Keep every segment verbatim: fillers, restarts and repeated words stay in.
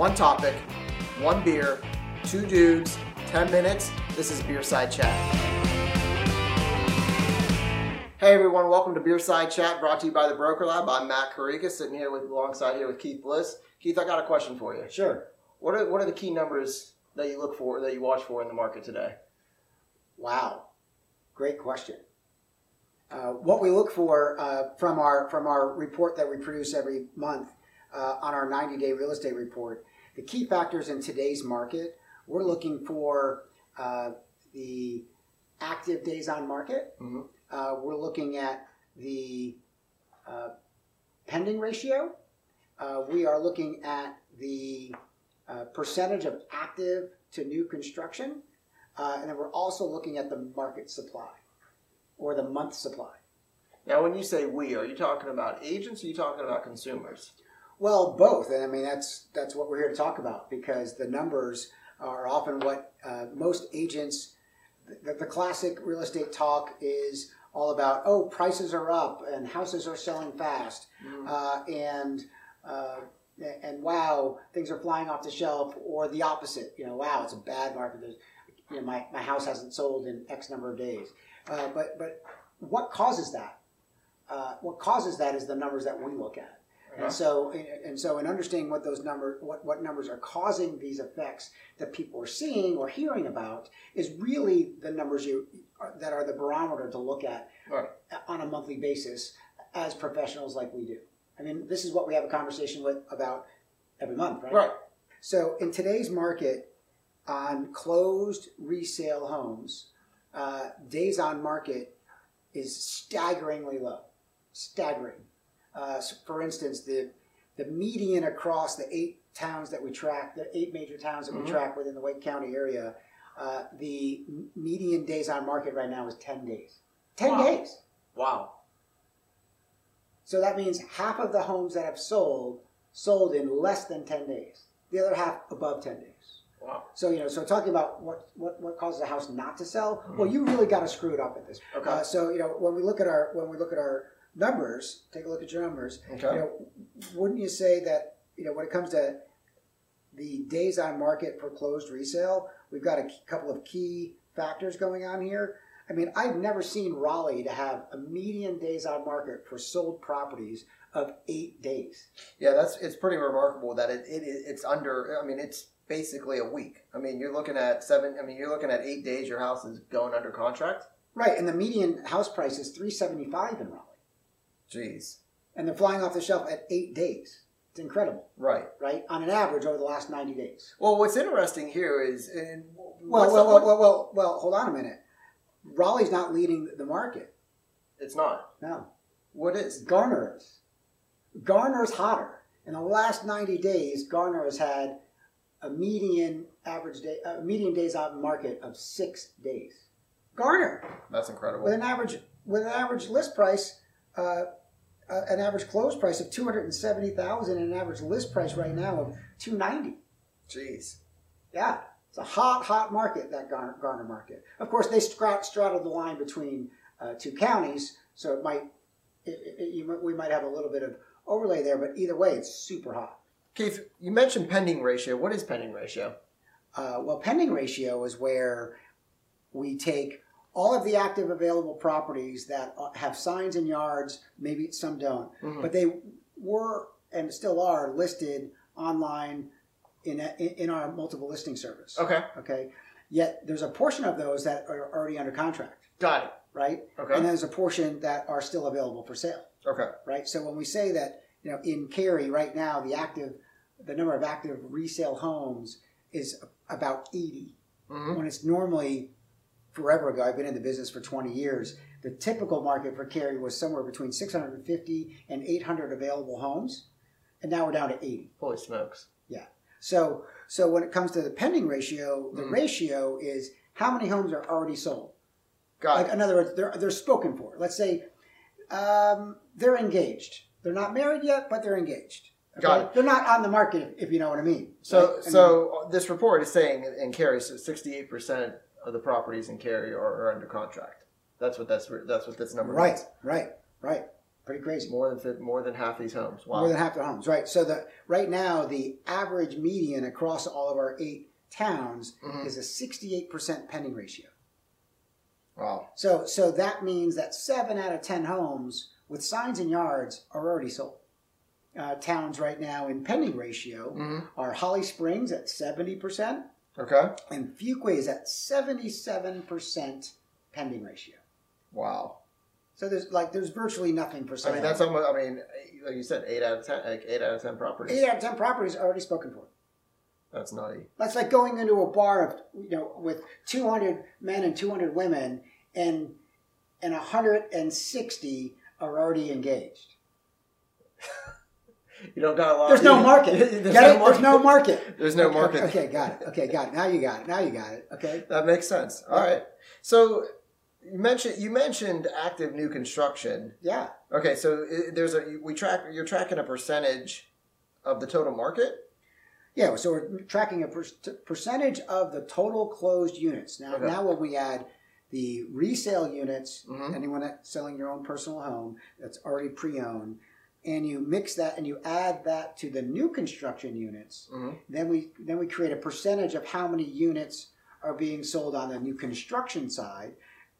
one topic, one beer, two dudes, ten minutes. This is Beer Side Chat. Hey everyone, welcome to Beer Side Chat, brought to you by the Broker Lab. I'm Matt Kerekes, sitting here with alongside here with Keith Bliss. Keith, I got a question for you. Sure. What are what are the key numbers that you look for, that you watch for in the market today? Wow, great question. Uh, what we look for uh, from our from our report that we produce every month uh, on our ninety-day real estate report, the key factors in today's market, we're looking for uh, the active days on market. Mm-hmm. uh, we're looking at the uh, pending ratio. Uh, we are looking at the uh, percentage of active to new construction. Uh, and then we're also looking at the market supply, or the month supply. Now, when you say we, are you talking about agents, or are you talking about consumers? Well, both. And I mean, that's that's what we're here to talk about, because the numbers are often what uh, most agents, the, the classic real estate talk is all about, oh, prices are up and houses are selling fast. Mm. Uh, and, uh, and wow, things are flying off the shelf, or the opposite. You know, wow, it's a bad market. There's, you know, my, my house hasn't sold in X number of days. Uh, but, but what causes that? Uh, what causes that is the numbers that we look at. Uh-huh. And so, and so in understanding what those number, what, what numbers are causing these effects that people are seeing or hearing about is really the numbers you, that are the barometer to look at right. on a monthly basis as professionals like we do. I mean, this is what we have a conversation with about every month, right? Right. So in today's market, on closed resale homes, uh, days on market is staggeringly low, staggering. Uh, so for instance, the the median across the eight towns that we track, the eight major towns that mm-hmm. we track within the Wake County area, uh, the median days on market right now is ten days. ten wow. days. Wow. So that means half of the homes that have sold, sold in less than ten days. The other half above ten days. Wow. So, you know, so talking about what, what, what causes a house not to sell, well, you really got to screw it up at this. Okay. Uh, so, you know, when we look at our, when we look at our numbers, take a look at your numbers, okay. you know, wouldn't you say that, you know, when it comes to the days on market for closed resale, we've got a couple of key factors going on here. I mean, I've never seen Raleigh to have a median days on market for sold properties of eight days. Yeah, that's, it's pretty remarkable that it, it it's under, I mean, it's basically a week. I mean, you're looking at seven. I mean, you're looking at eight days. Your house is going under contract. Right, and the median house price is three seventy five in Raleigh. Jeez. And they're flying off the shelf at eight days. It's incredible. Right. Right. On an average over the last ninety days. Well, what's interesting here is, and well, well, well, well, well, well, hold on a minute. Raleigh's not leading the market. It's not. No. What is? Garner's. Garner's hotter. In the last ninety days, Garner has had a median average day, a median days on market of six days. Garner. That's incredible. With an average, with an average list price, uh, uh, an average close price of two hundred and seventy thousand, and an average list price right now of two ninety. Jeez. Yeah, it's a hot, hot market, that Garner, Garner market. Of course, they straddled the line between uh, two counties, so it might, it, it, you, we might have a little bit of overlay there, but either way, it's super hot. Keith, you mentioned pending ratio. What is pending ratio? Uh, well, pending ratio is where we take all of the active available properties that have signs and yards, maybe some don't, mm-hmm. but they were and still are listed online in, a, in our multiple listing service. Okay. Okay. Yet there's a portion of those that are already under contract. Got it. Right? Okay. And there's a portion that are still available for sale. Okay. Right? So when we say that, you know, in Cary right now, the active, the number of active resale homes is about eighty. Mm-hmm. When it's normally, forever ago, I've been in the business for twenty years, the typical market for Cary was somewhere between six hundred fifty and eight hundred available homes, and now we're down to eighty. Holy smokes. Yeah. So, so when it comes to the pending ratio, the mm-hmm. ratio is how many homes are already sold. Got like, in other words, they're, they're spoken for. Let's say um, they're engaged. They're not married yet, but they're engaged. Okay? Got it. They're not on the market, if you know what I mean. So, right? I so mean, this report is saying in Cary, so sixty-eight percent of the properties in Cary are, are under contract. That's what that's that's what this number. Right, means. right, right. Pretty crazy. More than more than half these homes. Wow. More than half the homes, right? So the right now the average median across all of our eight towns mm-hmm. is a sixty-eight percent pending ratio. Wow. So so that means that seven out of ten homes with signs and yards are already sold. Uh, towns right now in pending ratio mm-hmm. are Holly Springs at seventy percent. Okay. And Fuquay is at seventy-seven percent pending ratio. Wow. So there's like there's virtually nothing for sale. I mean that's almost. I mean, like you said, eight out of ten, like eight out of ten properties. Eight out of ten properties are already spoken for. That's nutty. That's like going into a bar of you know with two hundred men and two hundred women, and and a hundred and sixty are already engaged. You don't got a lot. There's no market. There's, no market. There's no market. There's no okay, market. Okay, got it. Okay, got it. Now you got it. Now you got it. Okay. That makes sense. All yeah. right. So. You mentioned you mentioned active new construction. Yeah. Okay, so there's a we track you're tracking a percentage of the total market? Yeah, so we're tracking a per percentage of the total closed units. Now okay. now when we add the resale units, mm-hmm. anyone that's selling your own personal home that's already pre-owned, and you mix that and you add that to the new construction units, mm-hmm. then we then we create a percentage of how many units are being sold on the new construction side.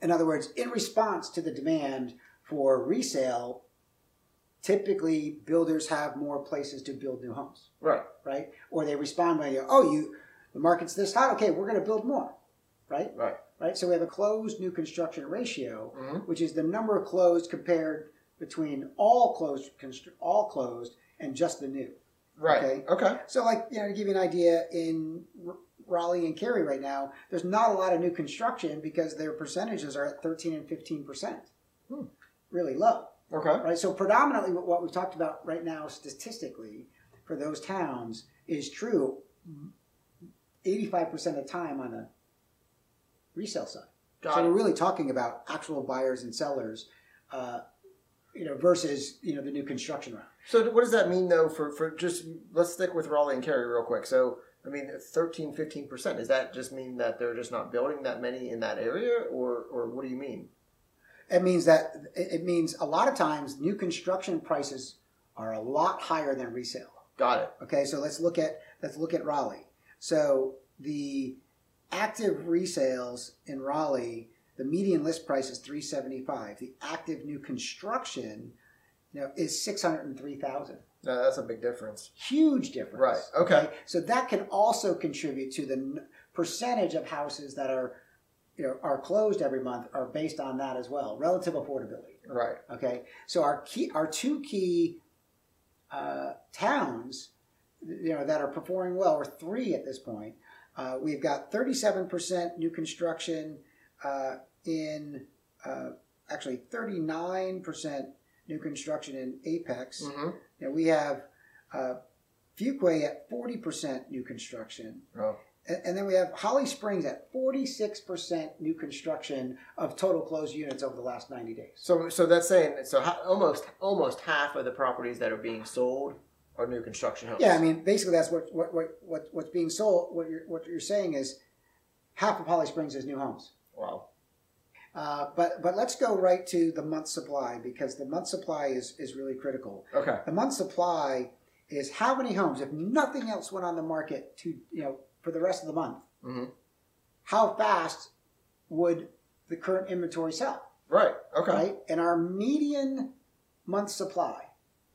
In other words, in response to the demand for resale, typically builders have more places to build new homes. Right. Right? Or they respond by, oh, you, the market's this hot, okay, we're going to build more. Right? Right. Right? So we have a closed new construction ratio, mm-hmm. which is the number of closed compared between all closed all closed and just the new. Right. Okay? Okay. So like, you know, to give you an idea, in Raleigh and Cary right now, there's not a lot of new construction because their percentages are at thirteen and fifteen percent. Hmm. Really low. Okay. Right. So predominantly what we've talked about right now statistically for those towns is true eighty-five percent of the time on the resale side. Got so it. We're really talking about actual buyers and sellers uh, you know, versus, you know, the new construction round. So what does that mean though for, for just, let's stick with Raleigh and Cary real quick. So I mean, thirteen, fifteen percent, does that just mean that they're just not building that many in that area, or, or what do you mean? It means that, it means a lot of times new construction prices are a lot higher than resale. Got it. Okay, so let's look at, let's look at Raleigh. So the active resales in Raleigh, the median list price is three seventy-five. The active new construction, you know, is six hundred three thousand. No, that's a big difference. Huge difference. Right. Okay. okay. So that can also contribute to the n percentage of houses that are, you know, are closed every month are based on that as well. Relative affordability. Right. Okay. So our key, our two key uh, towns, you know, that are performing well, or three at this point. Uh, we've got thirty-seven percent new construction uh, in, uh, actually thirty-nine percent new construction in Apex. Mm-hmm. You know, we have uh, Fuquay at forty percent new construction. Oh. And, and then we have Holly Springs at forty-six percent new construction of total closed units over the last ninety days. So so that's saying, so ha almost almost half of the properties that are being sold are new construction homes. Yeah, I mean, basically that's what, what, what, what what's being sold. What you're, what you're saying is half of Holly Springs is new homes. Wow. Uh, but but let's go right to the month supply, because the month supply is, is really critical. Okay. The month supply is how many homes, if nothing else went on the market to you know for the rest of the month, mm-hmm. how fast would the current inventory sell? Right. Okay. Right. And our median month supply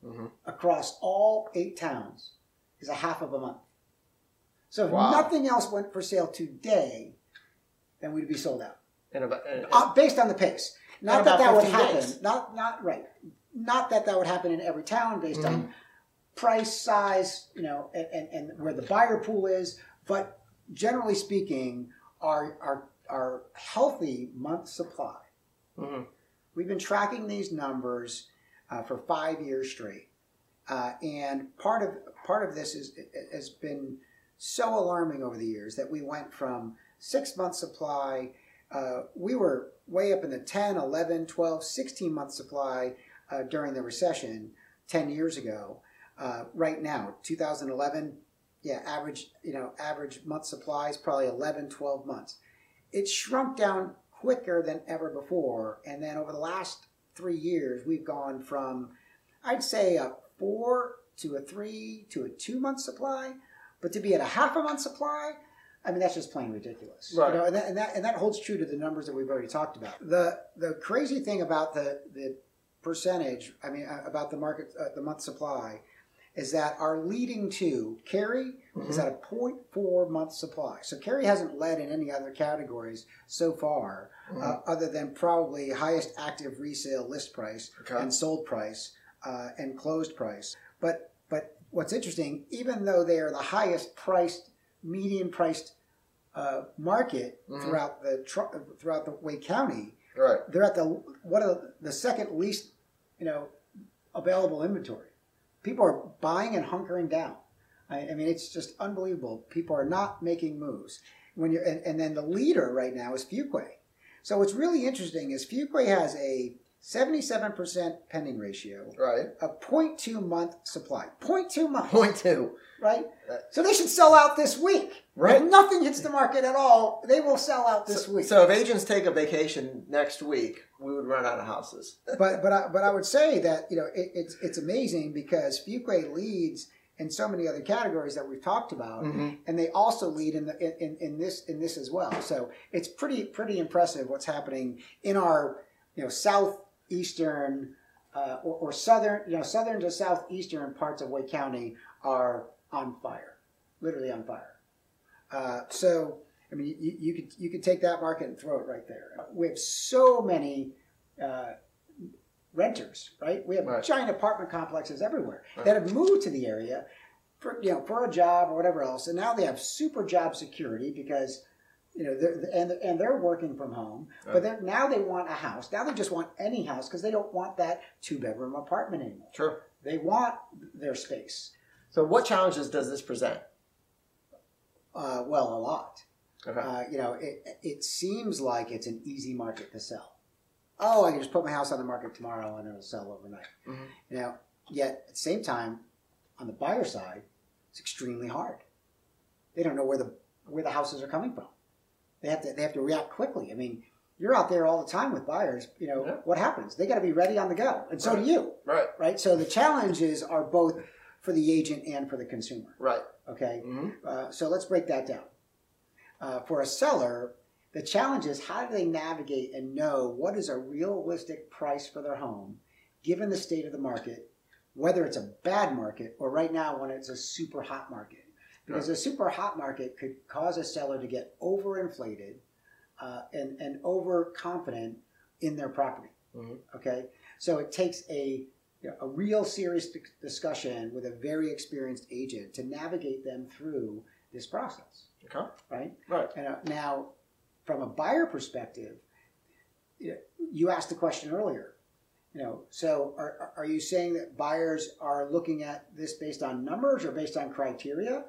mm-hmm. across all eight towns is a half of a month. So if wow. nothing else went for sale today, then we'd be sold out. In about, in, in, uh, based on the pace, not that that would happen. Days. Not not right. Not that that would happen in every town, based mm-hmm. on price, size, you know, and, and, and where the buyer pool is. But generally speaking, our our our healthy month supply. Mm-hmm. We've been tracking these numbers uh, for five years straight, uh, and part of part of this is has been so alarming over the years that we went from six month supply. Uh, we were way up in the ten, eleven, twelve, sixteen-month supply uh, during the recession ten years ago. Uh, right now, two thousand eleven, yeah, average, you know, average month supply is probably eleven, twelve months. It shrunk down quicker than ever before. And then over the last three years, we've gone from, I'd say, a four to a three to a two-month supply. But to be at a half a month supply, I mean, that's just plain ridiculous. Right. You know, and, that, and, that, and that holds true to the numbers that we've already talked about. The the crazy thing about the, the percentage, I mean, about the market, uh, the month supply, is that our leading to Kerry mm-hmm. is at a zero point four month supply. So Kerry hasn't led in any other categories so far, mm-hmm. uh, other than probably highest active resale list price okay. and sold price uh, and closed price. But but what's interesting, even though they are the highest priced, median priced uh, market mm-hmm. throughout the throughout the Wake County, right. they're at the one of the, the second least, you know, available inventory. People are buying and hunkering down. I, I mean, it's just unbelievable. People are not making moves. When you're, and, and then the leader right now is Fuquay. So what's really interesting is Fuquay has a seventy-seven percent pending ratio, right? A zero point two month supply, zero point two month, zero point two, right? So they should sell out this week, right? If nothing hits the market at all, they will sell out this so, week. So if agents take a vacation next week, we would run out of houses. but but I, but I would say that you know it, it's it's amazing because Fuquay leads in so many other categories that we've talked about, mm-hmm. and they also lead in the in, in this in this as well. So it's pretty pretty impressive what's happening in our you know south. Eastern uh, or, or southern, you know, southern to southeastern parts of Wake County are on fire, literally on fire. Uh, so, I mean, you, you could you could take that market and throw it right there. We have so many uh, renters, right? We have right. giant apartment complexes everywhere right. that have moved to the area for you know for a job or whatever else, and now they have super job security because. You know, they're, and and they're working from home, but they're, now they want a house. Now they just want any house because they don't want that two-bedroom apartment anymore. Sure, they want their space. So, what challenges does this present? Uh, well, a lot. Okay. Uh, you know, it it seems like it's an easy market to sell. Oh, I can just put my house on the market tomorrow and it'll sell overnight. Mm-hmm. You know, yet at the same time, on the buyer side, it's extremely hard. They don't know where the where the houses are coming from. They have to. They have to react quickly. I mean, you're out there all the time with buyers. You know yeah. what happens? They got to be ready on the go, and so right. do you. Right. Right. So the challenges are both for the agent and for the consumer. Right. Okay. Mm-hmm. uh, so let's break that down. Uh, for a seller, the challenge is how do they navigate and know what is a realistic price for their home, given the state of the market, whether it's a bad market or right now when it's a super hot market. Because a super hot market could cause a seller to get overinflated uh, and, and overconfident in their property, mm-hmm. okay? So it takes a, you know, a real serious discussion with a very experienced agent to navigate them through this process, okay. right? Right. And, uh, now, from a buyer perspective, you know, you asked the question earlier, you know, so are, are you saying that buyers are looking at this based on numbers or based on criteria?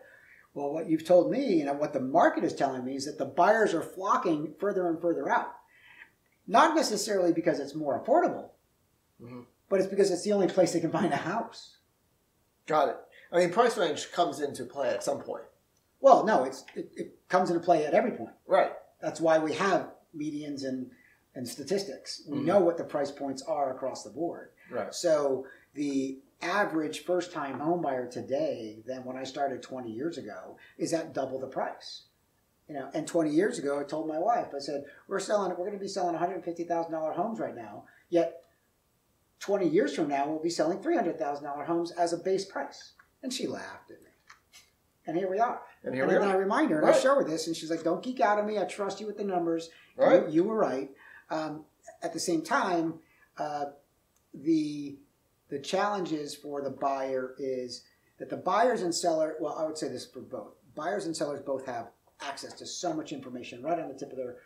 Well, what you've told me and what the market is telling me is that the buyers are flocking further and further out. Not necessarily because it's more affordable, mm-hmm. but it's because it's the only place they can find a house. Got it. I mean, price range comes into play at some point. Well, no, it's it, it comes into play at every point. Right. That's why we have medians and, and statistics. We mm-hmm. know what the price points are across the board. Right. So the average first-time homebuyer today than when I started twenty years ago is at double the price. You know, and twenty years ago, I told my wife, I said, we're selling, we're going to be selling one hundred fifty thousand dollar homes right now, yet twenty years from now, we'll be selling three hundred thousand dollar homes as a base price. And she laughed at me. And here we are. And here and we then are. I remind her, and right. I show her this, and she's like, don't geek out on me. I trust you with the numbers. Right. You, you were right. Um, at the same time, uh, the... The challenges for the buyer is that the buyers and seller, well, I would say this for both. Buyers and sellers both have access to so much information right on the tip of their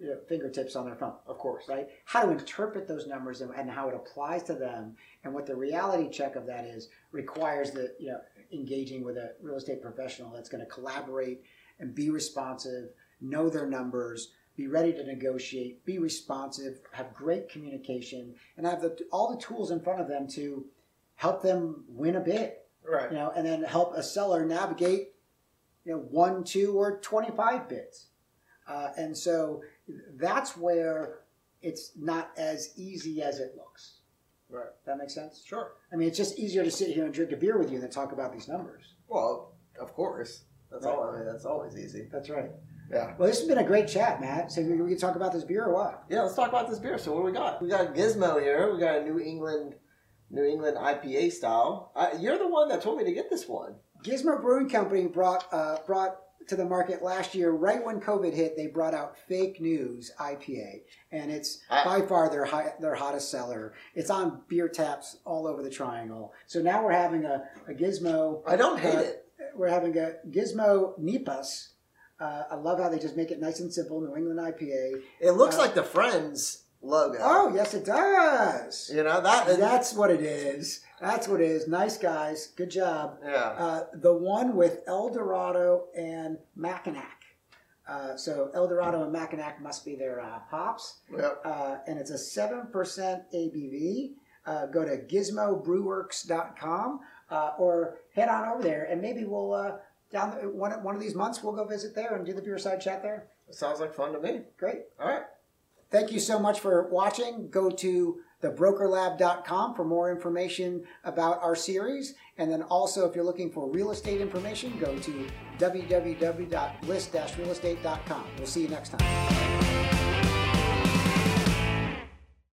you know, fingertips on their phone. Of course. Right? How to interpret those numbers and, and how it applies to them and what the reality check of that is requires the, you know, engaging with a real estate professional that's going to collaborate and be responsive, know their numbers, be ready to negotiate, be responsive, have great communication, and have the, all the tools in front of them to help them win a bid. Right. You know, and then help a seller navigate, you know, one, two, or twenty-five bids. Uh, and so that's where it's not as easy as it looks. Right. That makes sense? Sure. I mean, it's just easier to sit here and drink a beer with you than talk about these numbers. Well, of course. That's, right. all, I mean, that's always easy. That's right. Yeah. Well, this has been a great chat, Matt. So we can talk about this beer or what? Yeah, let's talk about this beer. So what do we got? We got Gizmo here. We got a New England New England I P A style. I, you're the one that told me to get this one. Gizmo Brewing Company brought uh, brought to the market last year, right when COVID hit, they brought out Fake News I P A, and it's I, by far their high, their hottest seller. It's on beer taps all over the Triangle. So now we're having a, a Gizmo. I don't hate uh, it. We're having a Gizmo Nipas. Uh, I love how they just make it nice and simple. New England I P A. It looks uh, like the Friends logo. Oh, yes, it does. You know that. Is, That's what it is. That's what it is. Nice guys. Good job. Yeah. Uh, the one with El Dorado and Mackinac. Uh, so El Dorado and Mackinac must be their uh, hops. Yep. Uh, and it's a seven percent A B V. Uh, go to gizmo brewworks dot com uh, or head on over there, and maybe we'll uh, down the, one one of these months we'll go visit there and do the Beer Side Chat there. That sounds like fun to me. Great. All right. Thank you so much for watching. Go to the broker lab dot com for more information about our series. And then also, if you're looking for real estate information, go to w w w dot list dash real estate dot com. We'll see you next time.